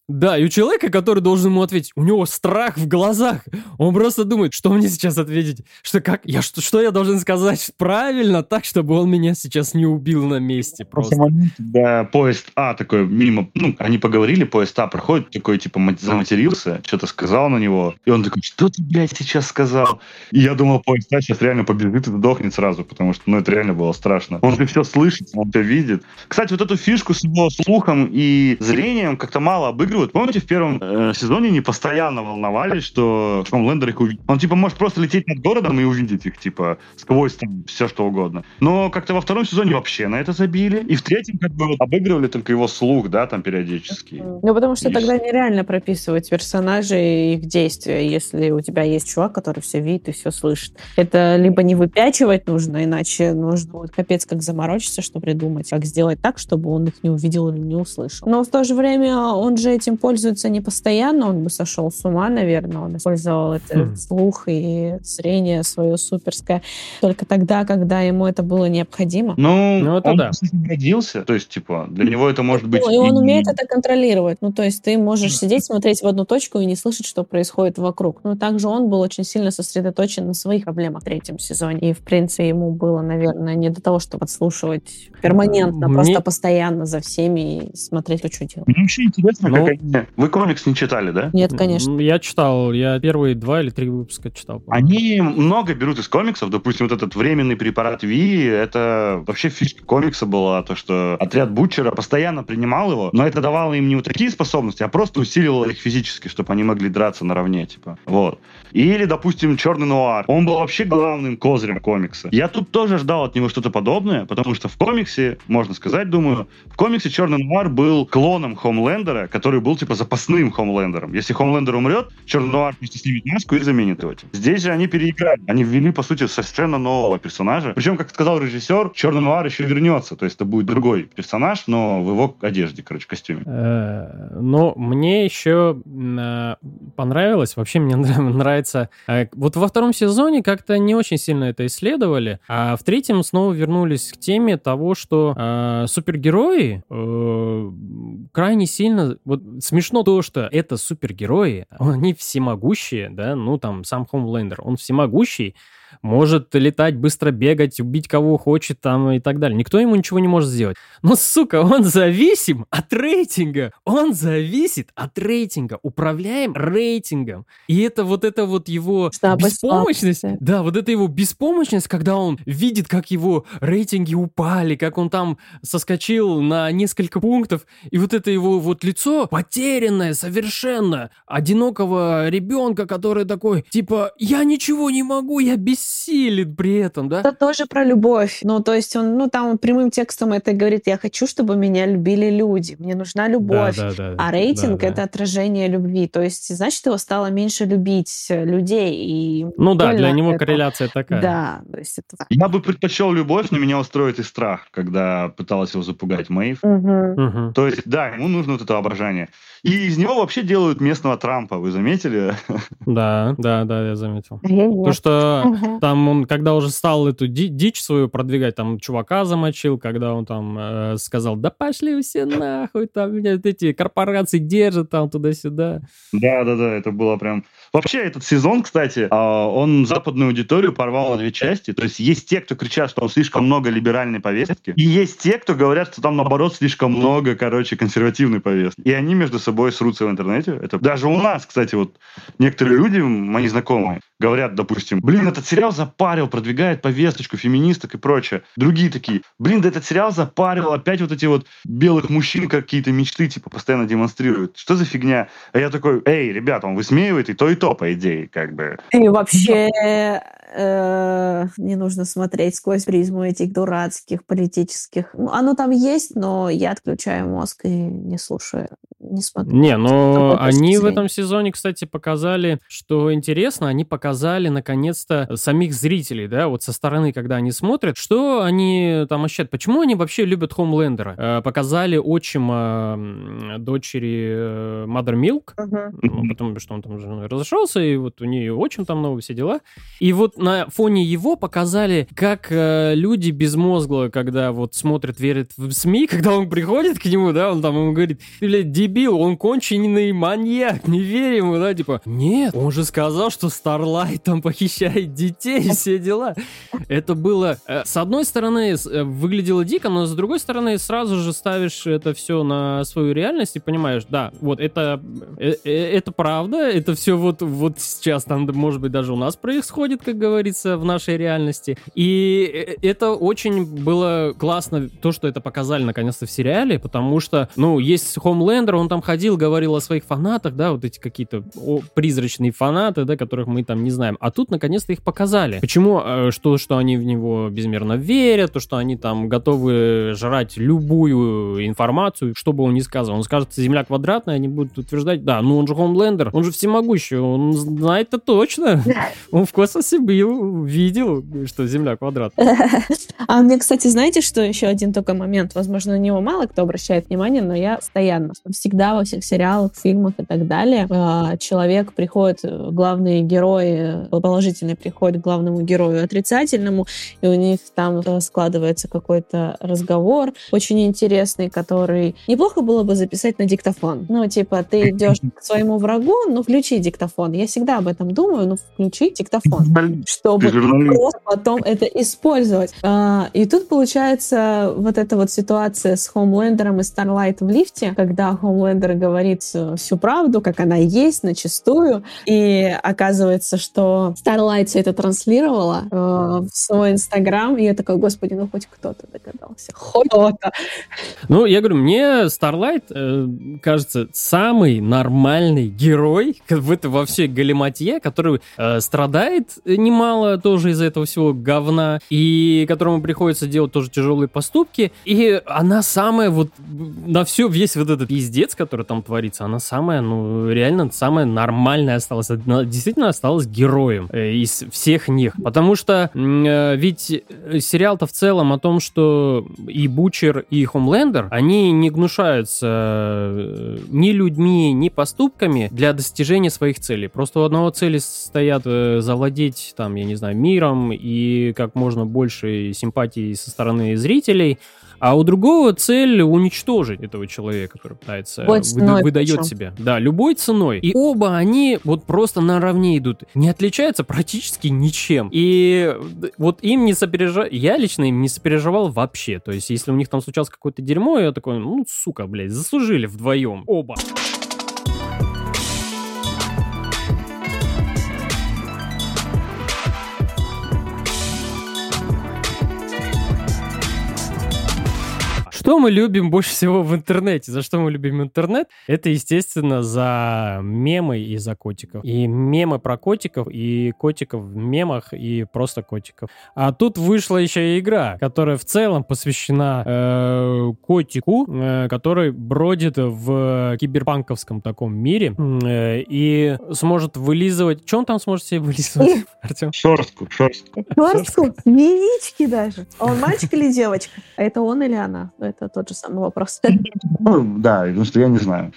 который должен ему ответить, у него страх в глазах. Он просто думает, что мне сейчас ответить? Что я должен сказать правильно так, чтобы он меня сейчас не убил на месте? Просто. Да, поезд такой мимо, они поговорили, поезд проходит, такой, типа, заматерился, что-то сказал на него. И он такой, что ты, блядь, сейчас сказал? И я думал, поезд сейчас реально побежит и дохнет сразу, потому что, ну, это реально было страшно. Он же все слышит, он все видит. Кстати, вот эту фишку с его слухом и зрением как-то мало обыгрывают. Помните, в первом сезоне они постоянно волновались, что Хомлендер их увидит. Он, типа, может просто лететь над городом и увидеть их, типа, сквозь там все что угодно. Но как-то во втором сезоне вообще на это забили. И в третьем, как бы, вот, обыгрывали только его слух, да, там, периодически. Ну, потому что тогда нереально прописывать персонажей и их действия, если у тебя есть чувак, который все видит и все слышит. Это либо не выпячивать нужно, иначе нужно вот капец как заморочиться, что придумать, как сделать так, чтобы он их не увидел или не услышал. Но в то же время он же этим пользуется не постоянно, он бы сошел с ума, наверное, он использовал этот слух и зрение свое суперское только тогда, когда ему это было необходимо. Ну это он пригодился, то есть, типа, для него это может быть... И он умеет это контролировать, ну, то есть ты можешь сидеть, смотреть в одну точку и не слышать, что происходит вокруг. Но также он был очень сильно сосредоточен на своих проблемах в третьем сезоне, и, в принципе, ему было, наверное, не до того, чтобы отслушивать перманентно, просто постоянно за всеми и смотреть, что делать. Мне вообще интересно, как они... Вы комикс не читали, да? Нет, конечно. Я читал, я первые 2 или 3 выпуска читал. Они много берут из комиксов, допустим, вот этот временный препарат Ви, это вообще фишка комикса была, то, что отряд Бучера постоянно принимал его, но это давало им не вот такие способности, а просто усиливало их физически, чтобы они могли драться наравне, типа. Вот. Или, допустим, Черный Нуар. Он был вообще главным козырем комикса. Я тут тоже ждал от него что-то подобное, потому что в комиксе, можно сказать, думаю, в комиксе Черный Нуар был клоном Хомлендера, который был, типа, запасным Хомлендером. Если Хомлендер умрет, Черный Нуар просто снимет маску и заменит его. Здесь же они переиграли. Они ввели, по сути, совершенно нового персонажа. Причем, как сказал режиссер, Черный Нуар еще вернется. То есть это будет другой персонаж, но в его одежде, короче, костюме. Но мне еще понравилось, вообще мне нравится... Вот во втором сезоне как-то не очень сильно это исследовали, а в третьем снова вернулись к теме того, что супергерои крайне сильно... Вот смешно то, что это супергерои, они всемогущие, да, ну там сам Хомлендер, он всемогущий, может летать, быстро бегать, убить кого хочет там и так далее. Никто ему ничего не может сделать. Но, сука, он зависим от рейтинга. Он зависит от рейтинга. Управляем рейтингом. И это вот его беспомощность. Да, вот это его беспомощность, когда он видит, как его рейтинги упали, как он там соскочил на несколько пунктов. И вот это его вот лицо потерянное совершенно. Одинокого ребенка, который такой, типа, я ничего не могу, я беспомощный. Силит при этом, да? Это тоже про любовь. Ну, то есть он, ну, там прямым текстом это говорит, я хочу, чтобы меня любили люди, мне нужна любовь. А рейтинг это отражение любви. То есть, значит, его стало меньше любить людей. И ну да, для него это... корреляция такая. Да, то есть это так. Я бы предпочел любовь, но меня устроит и страх, когда пыталась его запугать Мэйв. Угу. То есть, да, ему нужно вот это обожание. И из него вообще делают местного Трампа, вы заметили? Да, я заметил. То, что там он, когда уже стал эту дичь свою продвигать, там чувака замочил, когда он там сказал, да пошли все нахуй, там меня вот эти корпорации держат там туда-сюда. Да, это было прям... Вообще этот сезон, кстати, он западную аудиторию порвал на 2 части. То есть есть те, кто кричат, что там слишком много либеральной повестки, и есть те, кто говорят, что там, наоборот, слишком много, короче, консервативной повестки. И они между собой срутся в интернете. Это даже у нас, кстати, вот некоторые люди, мои знакомые, говорят, допустим, блин, этот сериал запарил, продвигает повесточку феминисток и прочее. Другие такие, блин, да этот сериал запарил, опять вот эти вот белых мужчин какие-то мечты, типа, постоянно демонстрируют. Что за фигня? А я такой, эй, ребята, он высмеивает и то, по идее, как бы. И вообще... не нужно смотреть сквозь призму этих дурацких политических. Ну, оно там есть, но я отключаю мозг и не слушаю, не смотрю. Не, но они в этом сезоне, кстати, показали, что интересно, они показали, наконец-то, самих зрителей, да, вот со стороны, когда они смотрят, что они там ощущают, почему они вообще любят Хомлендера. Показали отчима дочери Mother Milk, потому что он там же разошелся, и вот у нее отчим там новые все дела. И вот на фоне его показали, как люди безмозгло, когда вот смотрят, верят в СМИ, когда он приходит к нему, да, он там ему говорит, блядь, дебил, дебил, он конченый маньяк, не верь ему, да, типа, нет, он же сказал, что Starlight там похищает детей и все дела. Это было, с одной стороны, выглядело дико, но с другой стороны, сразу же ставишь это все на свою реальность и понимаешь, да, вот это правда, это все вот сейчас там, может быть, даже у нас происходит, как говорится, в нашей реальности. И это очень было классно, то, что это показали наконец-то в сериале, потому что, ну, есть Хомлендер, он там ходил, говорил о своих фанатах, да, вот эти какие-то призрачные фанаты, да, которых мы там не знаем. А тут, наконец-то, их показали. Почему? Что они в него безмерно верят, то, что они там готовы жрать любую информацию, что бы он ни сказал. Он скажет, Земля квадратная, они будут утверждать, да, ну он же Хомлендер, он же всемогущий, он знает-то точно. Он в космосе был, видел, что Земля квадратная. А мне, кстати, знаете, что еще один только момент? Возможно, на него мало кто обращает внимание, но я постоянно, всегда во всех сериалах, фильмах и так далее, человек приходит, главный герой положительный приходит к главному герою отрицательному, и у них там складывается какой-то разговор очень интересный, который неплохо было бы записать на диктофон. Ну, типа, ты идешь к своему врагу, ну, включи диктофон. Я всегда об этом думаю, ну, включи диктофон, чтобы просто потом это использовать. И тут получается вот эта вот ситуация с Хомлендером и Starlight в лифте, когда Хомлендер говорит всю правду, как она есть, начистую, и оказывается, что Starlight все это транслировала в свой Инстаграм, и я такой, господи, ну хоть кто-то догадался, хоть кто-то. Ну, я говорю, мне Starlight кажется самый нормальный герой во всей галиматье, который страдает немало тоже из-за этого всего говна, и которому приходится делать тоже тяжелые поступки, и она самая вот на все, весь вот этот пиздец, который там творится, она самая, ну, реально самая нормальная осталась, она действительно осталась героем из всех них, потому что ведь сериал-то в целом о том, что и Бучер, и Хомлендер, они не гнушаются ни людьми, ни поступками для достижения своих целей. Просто у одного цели стоят завладеть, там, я не знаю, миром и как можно больше симпатии со стороны зрителей, а у другого цель уничтожить этого человека, который пытается выдает себя. Да, любой ценой. И оба они вот просто наравне идут. Не отличаются практически ничем. И вот им не сопереживал... Я лично им не сопереживал вообще. То есть, если у них там случалось какое-то дерьмо, я такой, ну, сука, блядь, заслужили вдвоем. Оба. Что мы любим больше всего в интернете? За что мы любим интернет? Это, естественно, за мемы и за котиков. И мемы про котиков, и котиков в мемах, и просто котиков. А тут вышла еще и игра, которая в целом посвящена котику, который бродит в киберпанковском таком мире и сможет вылизывать... Что он там сможет себе вылизывать, Артём? Шерстку. Шерстку? Яички даже. Он мальчик или девочка? А это он или она? Это тот же самый вопрос. Ну, да, потому что я не знаю.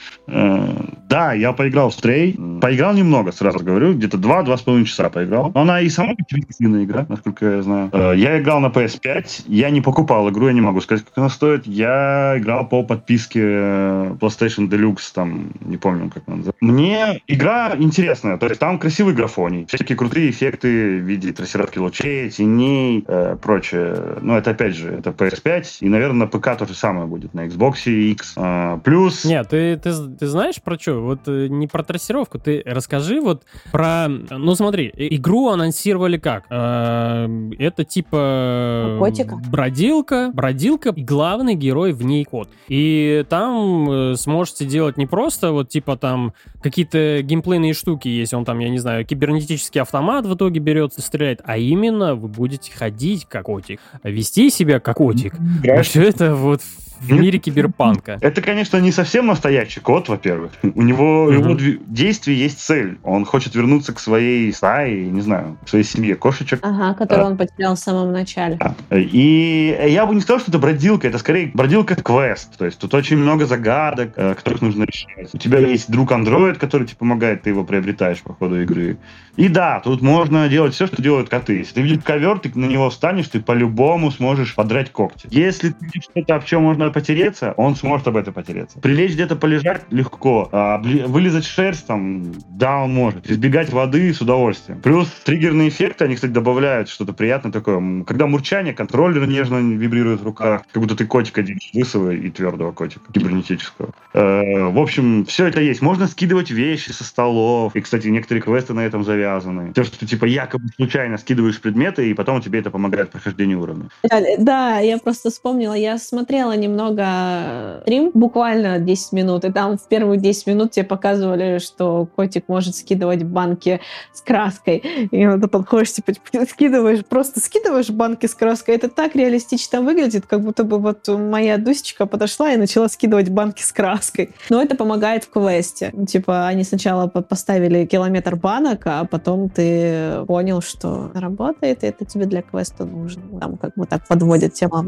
Да, я поиграл в Stray. Поиграл немного, сразу говорю. Где-то 2-2,5 часа поиграл. Но она и сама интересная игра, насколько я знаю. Я играл на PS5. Я не покупал игру, я не могу сказать, как она стоит. Я играл по подписке PlayStation Deluxe, там, не помню, как она называется. Мне игра интересная. То есть там красивый графоний. Всякие крутые эффекты в виде трассировки лучей, теней, прочее. Но это, опять же, это PS5. И, наверное, ПК то же самое будет на Xbox X. Плюс... Нет, ты знаешь про что? Вот не про трассировку, ты расскажи вот про... Ну смотри, игру анонсировали как? Это типа... Котика. Бродилка, и главный герой в ней кот. И там сможете делать не просто вот типа там какие-то геймплейные штуки есть, он там, я не знаю, кибернетический автомат в итоге берет и стреляет, а именно вы будете ходить как котик, вести себя как котик. А что это вот в мире киберпанка. Это, конечно, не совсем настоящий кот, во-первых. У него его действий есть цель. Он хочет вернуться к своей стае, не знаю, к своей семье кошечек. Ага, которую он потерял в самом начале. И я бы не сказал, что это бродилка. Это скорее бродилка-квест. То есть тут очень много загадок, которых нужно решать. У тебя есть друг-андроид, который тебе помогает, ты его приобретаешь по ходу игры. И да, тут можно делать все, что делают коты. Если ты видишь ковер, ты на него встанешь, ты по-любому сможешь подрать когти. Если ты видишь что-то, об чем можно тобой потереться, он сможет об этом потереться. Прилечь где-то полежать легко, вылезать шерсть там, да, он может. Избегать воды с удовольствием. Плюс триггерные эффекты, они, кстати, добавляют что-то приятное такое. Когда мурчание, контроллер нежно вибрирует в руках, как будто ты котика держишь, лысого и твердого котика, кибернетического. В общем, все это есть. Можно скидывать вещи со столов. И, кстати, некоторые квесты на этом завязаны. То, что ты, типа, якобы случайно скидываешь предметы, и потом тебе это помогает в прохождении уровня. Да, я просто вспомнила. Я смотрела немного стрим, буквально 10 минут, и там в первые 10 минут тебе показывали, что котик может скидывать банки с краской. И ты подходишь, типа, скидываешь, просто скидываешь банки с краской. Это так реалистично выглядит, как будто бы вот моя Дусечка подошла и начала скидывать банки с краской. Но это помогает в квесте. Типа, они сначала поставили километр банок, а потом ты понял, что работает, и это тебе для квеста нужно. Там как бы так подводят тему.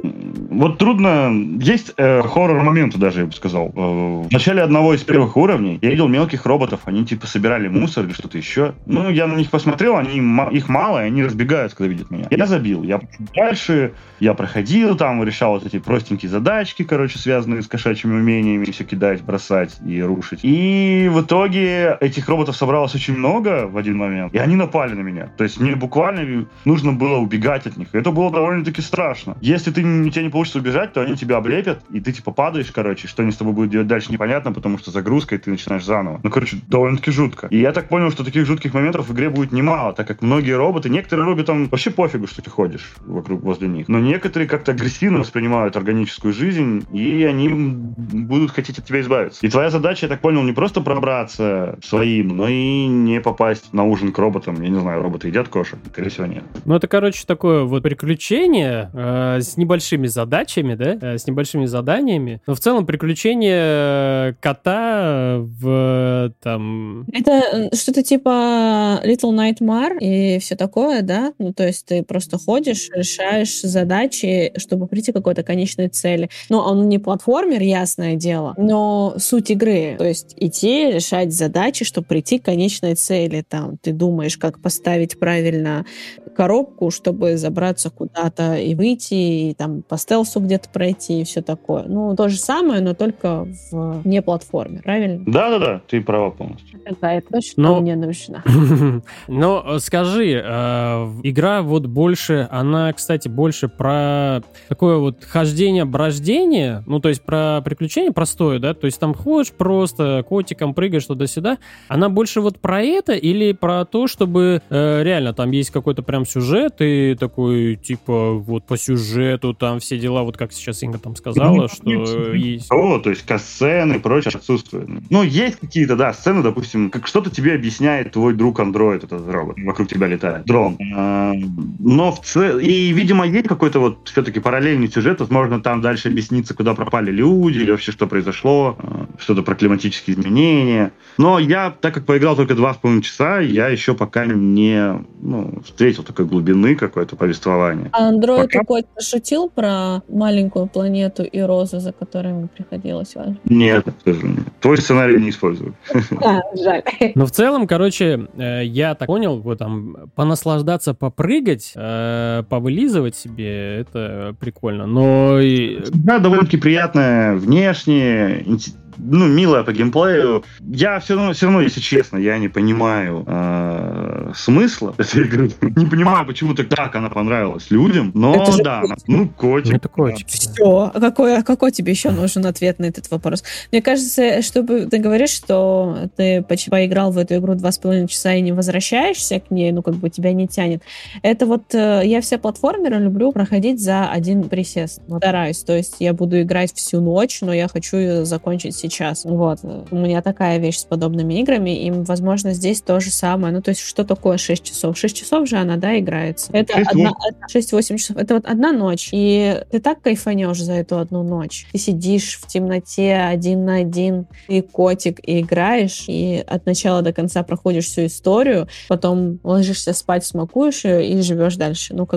Вот трудно... Есть хоррор-моменты даже, я бы сказал. В начале одного из первых уровней я видел мелких роботов. Они типа собирали мусор или что-то еще. Ну, я на них посмотрел, они, их мало, и они разбегаются, когда видят меня. Я забил. Я пошел дальше, я проходил там, решал вот эти простенькие задачки, короче, связанные с кошачьими умениями. Все кидать, бросать и рушить. И в итоге этих роботов собралось очень много в один момент, и они напали на меня. То есть мне буквально нужно было убегать от них. Это было довольно-таки страшно. Если ты, у тебя не получится убежать, то они тебя облепят, и ты типа падаешь, короче, что они с тобой будут делать дальше, непонятно, потому что загрузка, и ты начинаешь заново. Ну, короче, довольно-таки жутко. И я так понял, что таких жутких моментов в игре будет немало, так как многие роботы, некоторые роботам вообще пофигу, что ты ходишь вокруг, возле них, но некоторые как-то агрессивно воспринимают органическую жизнь, и они будут хотеть от тебя избавиться. И твоя задача, я так понял, не просто пробраться своим, но и не попасть на ужин к роботам. Я не знаю, роботы едят кошек? Скорее всего, нет. Ну, это, короче, такое вот приключение с небольшими задачами, да, с небольшими заданиями, но в целом приключение кота в там... Это что-то типа Little Nightmare и все такое, да? Ну, то есть ты просто ходишь, решаешь задачи, чтобы прийти к какой-то конечной цели. Ну, он не платформер, ясное дело, но суть игры, то есть идти, решать задачи, чтобы прийти к конечной цели. Там ты думаешь, как поставить правильно коробку, чтобы забраться куда-то и выйти, и там по стелсу где-то пройти, и все такое. Ну, то же самое, но только в не платформе, правильно? Да-да-да, ты права полностью. Да, это точно мне нужно. Но скажи, игра вот больше, она, кстати, больше про такое вот хождение-брождение, ну, то есть про приключение простое, да, то есть там ходишь просто, котиком прыгаешь туда-сюда, она больше вот про это или про то, чтобы реально там есть какой-то прям сюжет, и такой, типа, вот по сюжету там все дела, вот как сейчас Инга там сказала, что есть... То есть касцены и прочее отсутствует. Ну, есть какие-то, да, сцены, допустим, как что-то тебе объясняет твой друг-андроид, этот робот, вокруг тебя летает, дрон. Но в целом... И, видимо, есть какой-то вот все-таки параллельный сюжет, возможно, там дальше объяснится, куда пропали люди, или вообще что произошло, что-то про климатические изменения. Но я, так как поиграл только 2,5 часа, я еще пока не встретил такой глубины какое-то повествование. А андроид какой-то шутил про маленькую планету и розу, за которыми приходилось вам? Нет, скажу, нет. Твой сценарий не использую. Да, жаль. Но в целом, короче, я так понял, вот там понаслаждаться, попрыгать, повылизывать себе, это прикольно. Но... Да, довольно-таки приятно внешне, милая по геймплею. Я все равно, если честно, я не понимаю смысла этой игры. Не понимаю, почему так она понравилась людям, но да. Ну, котик. Это котик. Все. Какой тебе еще нужен ответ на этот вопрос? Мне кажется, чтобы ты говоришь, что ты почти поиграл в эту игру 2,5 часа и не возвращаешься к ней, тебя не тянет. Это вот я все платформеры люблю проходить за один присест. Стараюсь. То есть я буду играть всю ночь, но я хочу ее закончить сейчас. Вот. У меня такая вещь с подобными играми, и, возможно, здесь то же самое. Ну, то есть, что такое 6 часов? 6 часов же она, да, играется. Это 6-8 часов. Это вот одна ночь. И ты так кайфанешь за эту одну ночь. Ты сидишь в темноте один на один, и котик, и играешь, и от начала до конца проходишь всю историю, потом ложишься спать, смакуешь ее и живешь дальше. Вот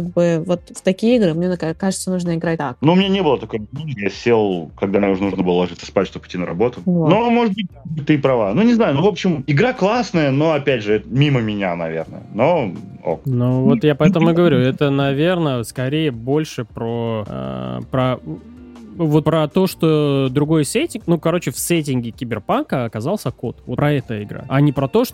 в такие игры, мне кажется, нужно играть так. Ну, у меня не было такой... Я сел, когда мне уже нужно было ложиться спать, чтобы идти на работу. Вот. Но, может быть, ты права. Ну, не знаю. Ну, в общем, игра классная, но, опять же, мимо меня, наверное. Но... Ок. Ну, вот я поэтому и говорю. Это, наверное, скорее больше про Вот про то, что другой сеттинг, ну, короче, в сеттинге киберпанка оказался кот. Вот про это игра. А не про то,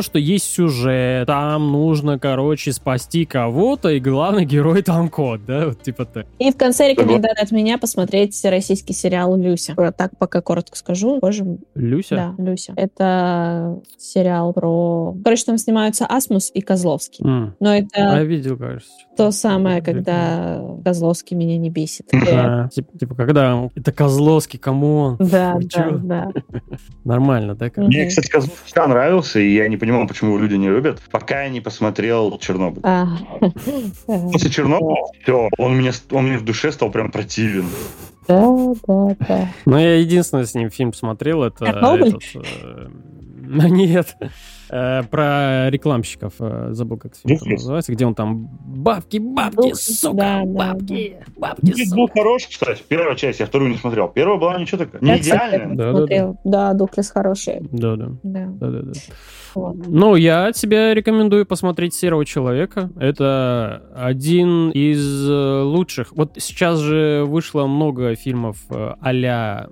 что есть сюжет, там нужно, короче, спасти кого-то, и главный герой там кот, да, вот типа так. И в конце рекомендация от меня посмотреть российский сериал «Люся». Так пока коротко скажу. Боже. «Люся»? Да, «Люся». Это сериал про... Короче, там снимаются Асмус и Козловский. Но это... Я видел, кажется. То самое, когда Козловский меня не бесит. Типа, когда... Это Козловский, камон. Да. Нормально, да? Мне, кстати, Козловский нравился, и я не понимал, почему люди не любят, пока я не посмотрел «Чернобыль». После «Чернобыля» все, он мне в душе стал прям противен. Да. Ну, я единственный с ним фильм смотрел, это... «Чернобыль»? Нет. Про рекламщиков. Забыл, как фильм называется. Где он там бабки, сука, бабки, сука. Был хороший, кстати. Первая часть, я вторую не смотрел. Первая была ничего такая. Не идеальная. Да, Дуклес хороший. Да. Ну, я тебе рекомендую посмотреть «Серого человека». Это один из лучших. Вот сейчас же вышло много фильмов а-ля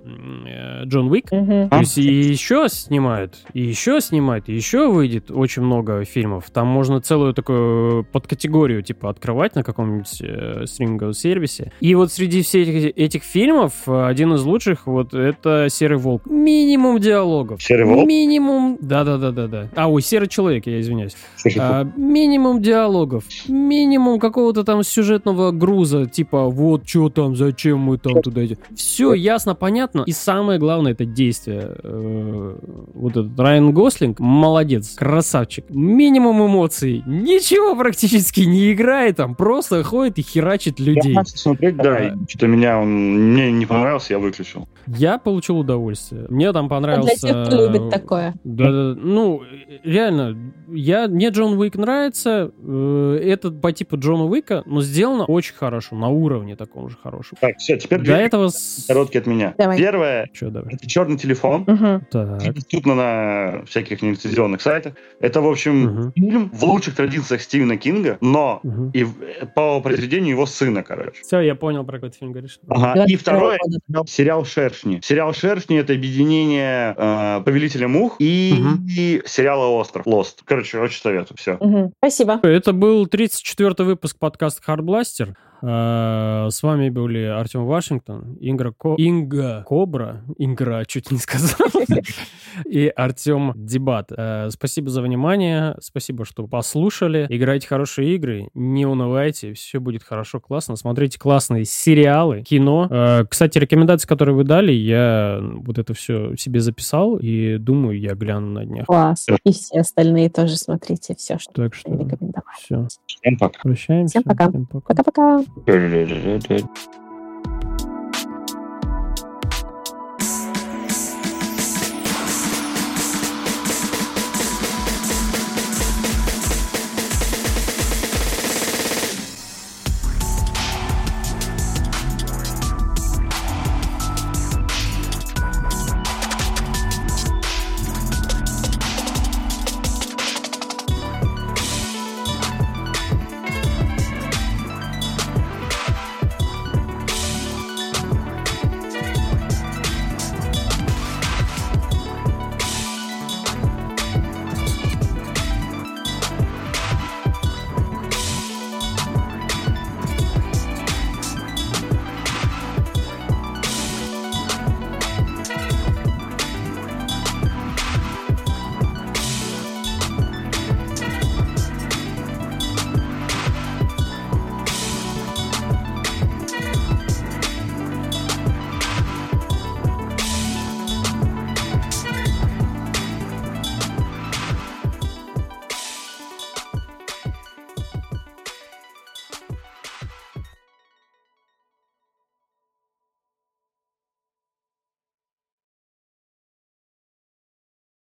Джон Уик. То есть и еще снимают, и еще выйдет очень много фильмов. Там можно целую такую подкатегорию типа открывать на каком-нибудь стриминговом сервисе. И вот среди всех этих фильмов один из лучших вот это «Серый волк». Минимум диалогов. «Серый волк»? Минимум... Да. «Серый человек», я извиняюсь. Минимум диалогов. Минимум какого-то там сюжетного груза. Типа, вот, что там, зачем мы там туда идем. Все ясно, понятно. И самое главное, это действие. Вот этот Райан Гослинг, молодец, красавчик. Минимум эмоций. Ничего практически не играет там. Просто ходит и херачит людей. Я хочу смотреть, да. Что-то мне не понравился, я выключил. Я получил удовольствие. Мне там понравился... Для тех, кто любит такое. Да. Ну, реально, мне Джон Уик нравится. Это по типу Джона Уика, но сделано очень хорошо, на уровне таком же хорошем. Так, все, теперь до этого... Короткий от меня. Давай. Первое, это «Черный телефон». Доступно на всяких нелицензионных сайтах. Это, в общем, фильм в лучших традициях Стивена Кинга, но и по произведению его сына, короче. Все, я понял, про какой фильм говоришь. Ага. И второе, сериал «Шершни». Сериал «Шершни» — это объединение «Повелителя мух» и сериала «Остров», «Лост». Короче, очень советую, все. Спасибо. Это был 34-й выпуск подкаста «Хардбластер». С вами были Артём Вашингтон, Инга Кобра, Ингра чуть не сказал, и Артём Дебат. Спасибо за внимание, спасибо, что послушали. Играйте хорошие игры, не унывайте, все будет хорошо, классно. Смотрите классные сериалы, кино. Кстати, рекомендации, которые вы дали, я вот это все себе записал и думаю, я гляну на днях. Класс. И все остальные тоже смотрите все, что рекомендовали. Всем пока. Прощаемся. Всем пока. Пока-пока. Did it.